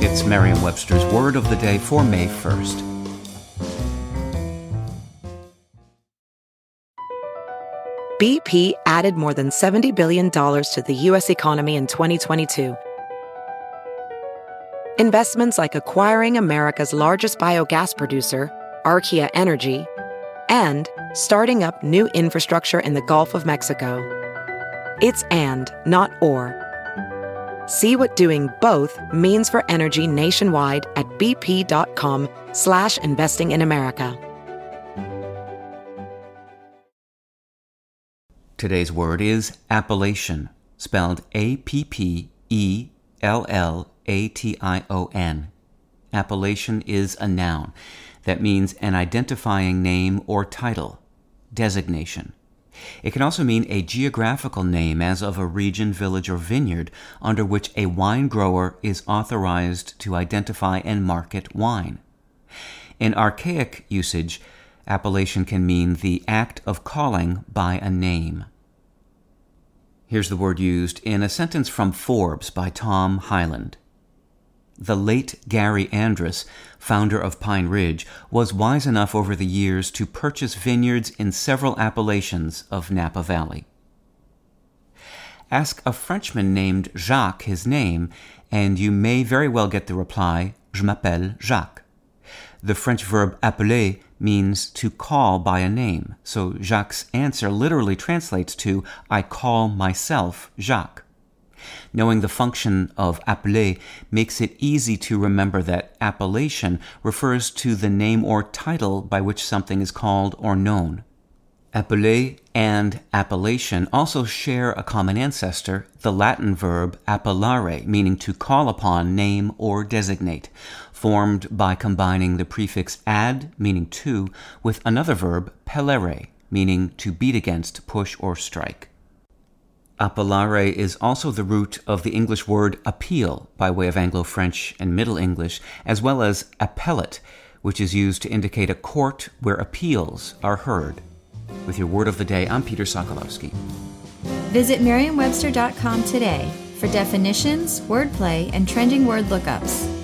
It's Merriam-Webster's Word of the Day for May 1st. BP added more than $70 billion to the U.S. economy in 2022. Investments like acquiring America's largest biogas producer, Archaea Energy, and starting up new infrastructure in the Gulf of Mexico. It's and, not or. See what doing both means for energy nationwide at bp.com/investing in America. Today's word is appellation, spelled A-P-P-E-L-L-A-T-I-O-N. Appellation is a noun. That means an identifying name or title, designation. It can also mean a geographical name, as of a region, village, or vineyard under which a wine grower is authorized to identify and market wine. In archaic usage, appellation can mean the act of calling by a name. Here's the word used in a sentence from Forbes by Tom Hyland. The late Gary Andrus, founder of Pine Ridge, was wise enough over the years to purchase vineyards in several appellations of Napa Valley. Ask a Frenchman named Jacques his name, and you may very well get the reply, Je m'appelle Jacques. The French verb appeler means to call by a name, so Jacques' answer literally translates to, I call myself Jacques. Knowing the function of appeler makes it easy to remember that appellation refers to the name or title by which something is called or known. Appeler and appellation also share a common ancestor, the Latin verb appellare, meaning to call upon, name, or designate, formed by combining the prefix ad, meaning to, with another verb pellere, meaning to beat against, push, or strike. Appellare is also the root of the English word appeal by way of Anglo-French and Middle English, as well as appellate, which is used to indicate a court where appeals are heard. With your Word of the Day, I'm Peter Sokolowski. Visit merriam-webster.com today for definitions, wordplay, and trending word lookups.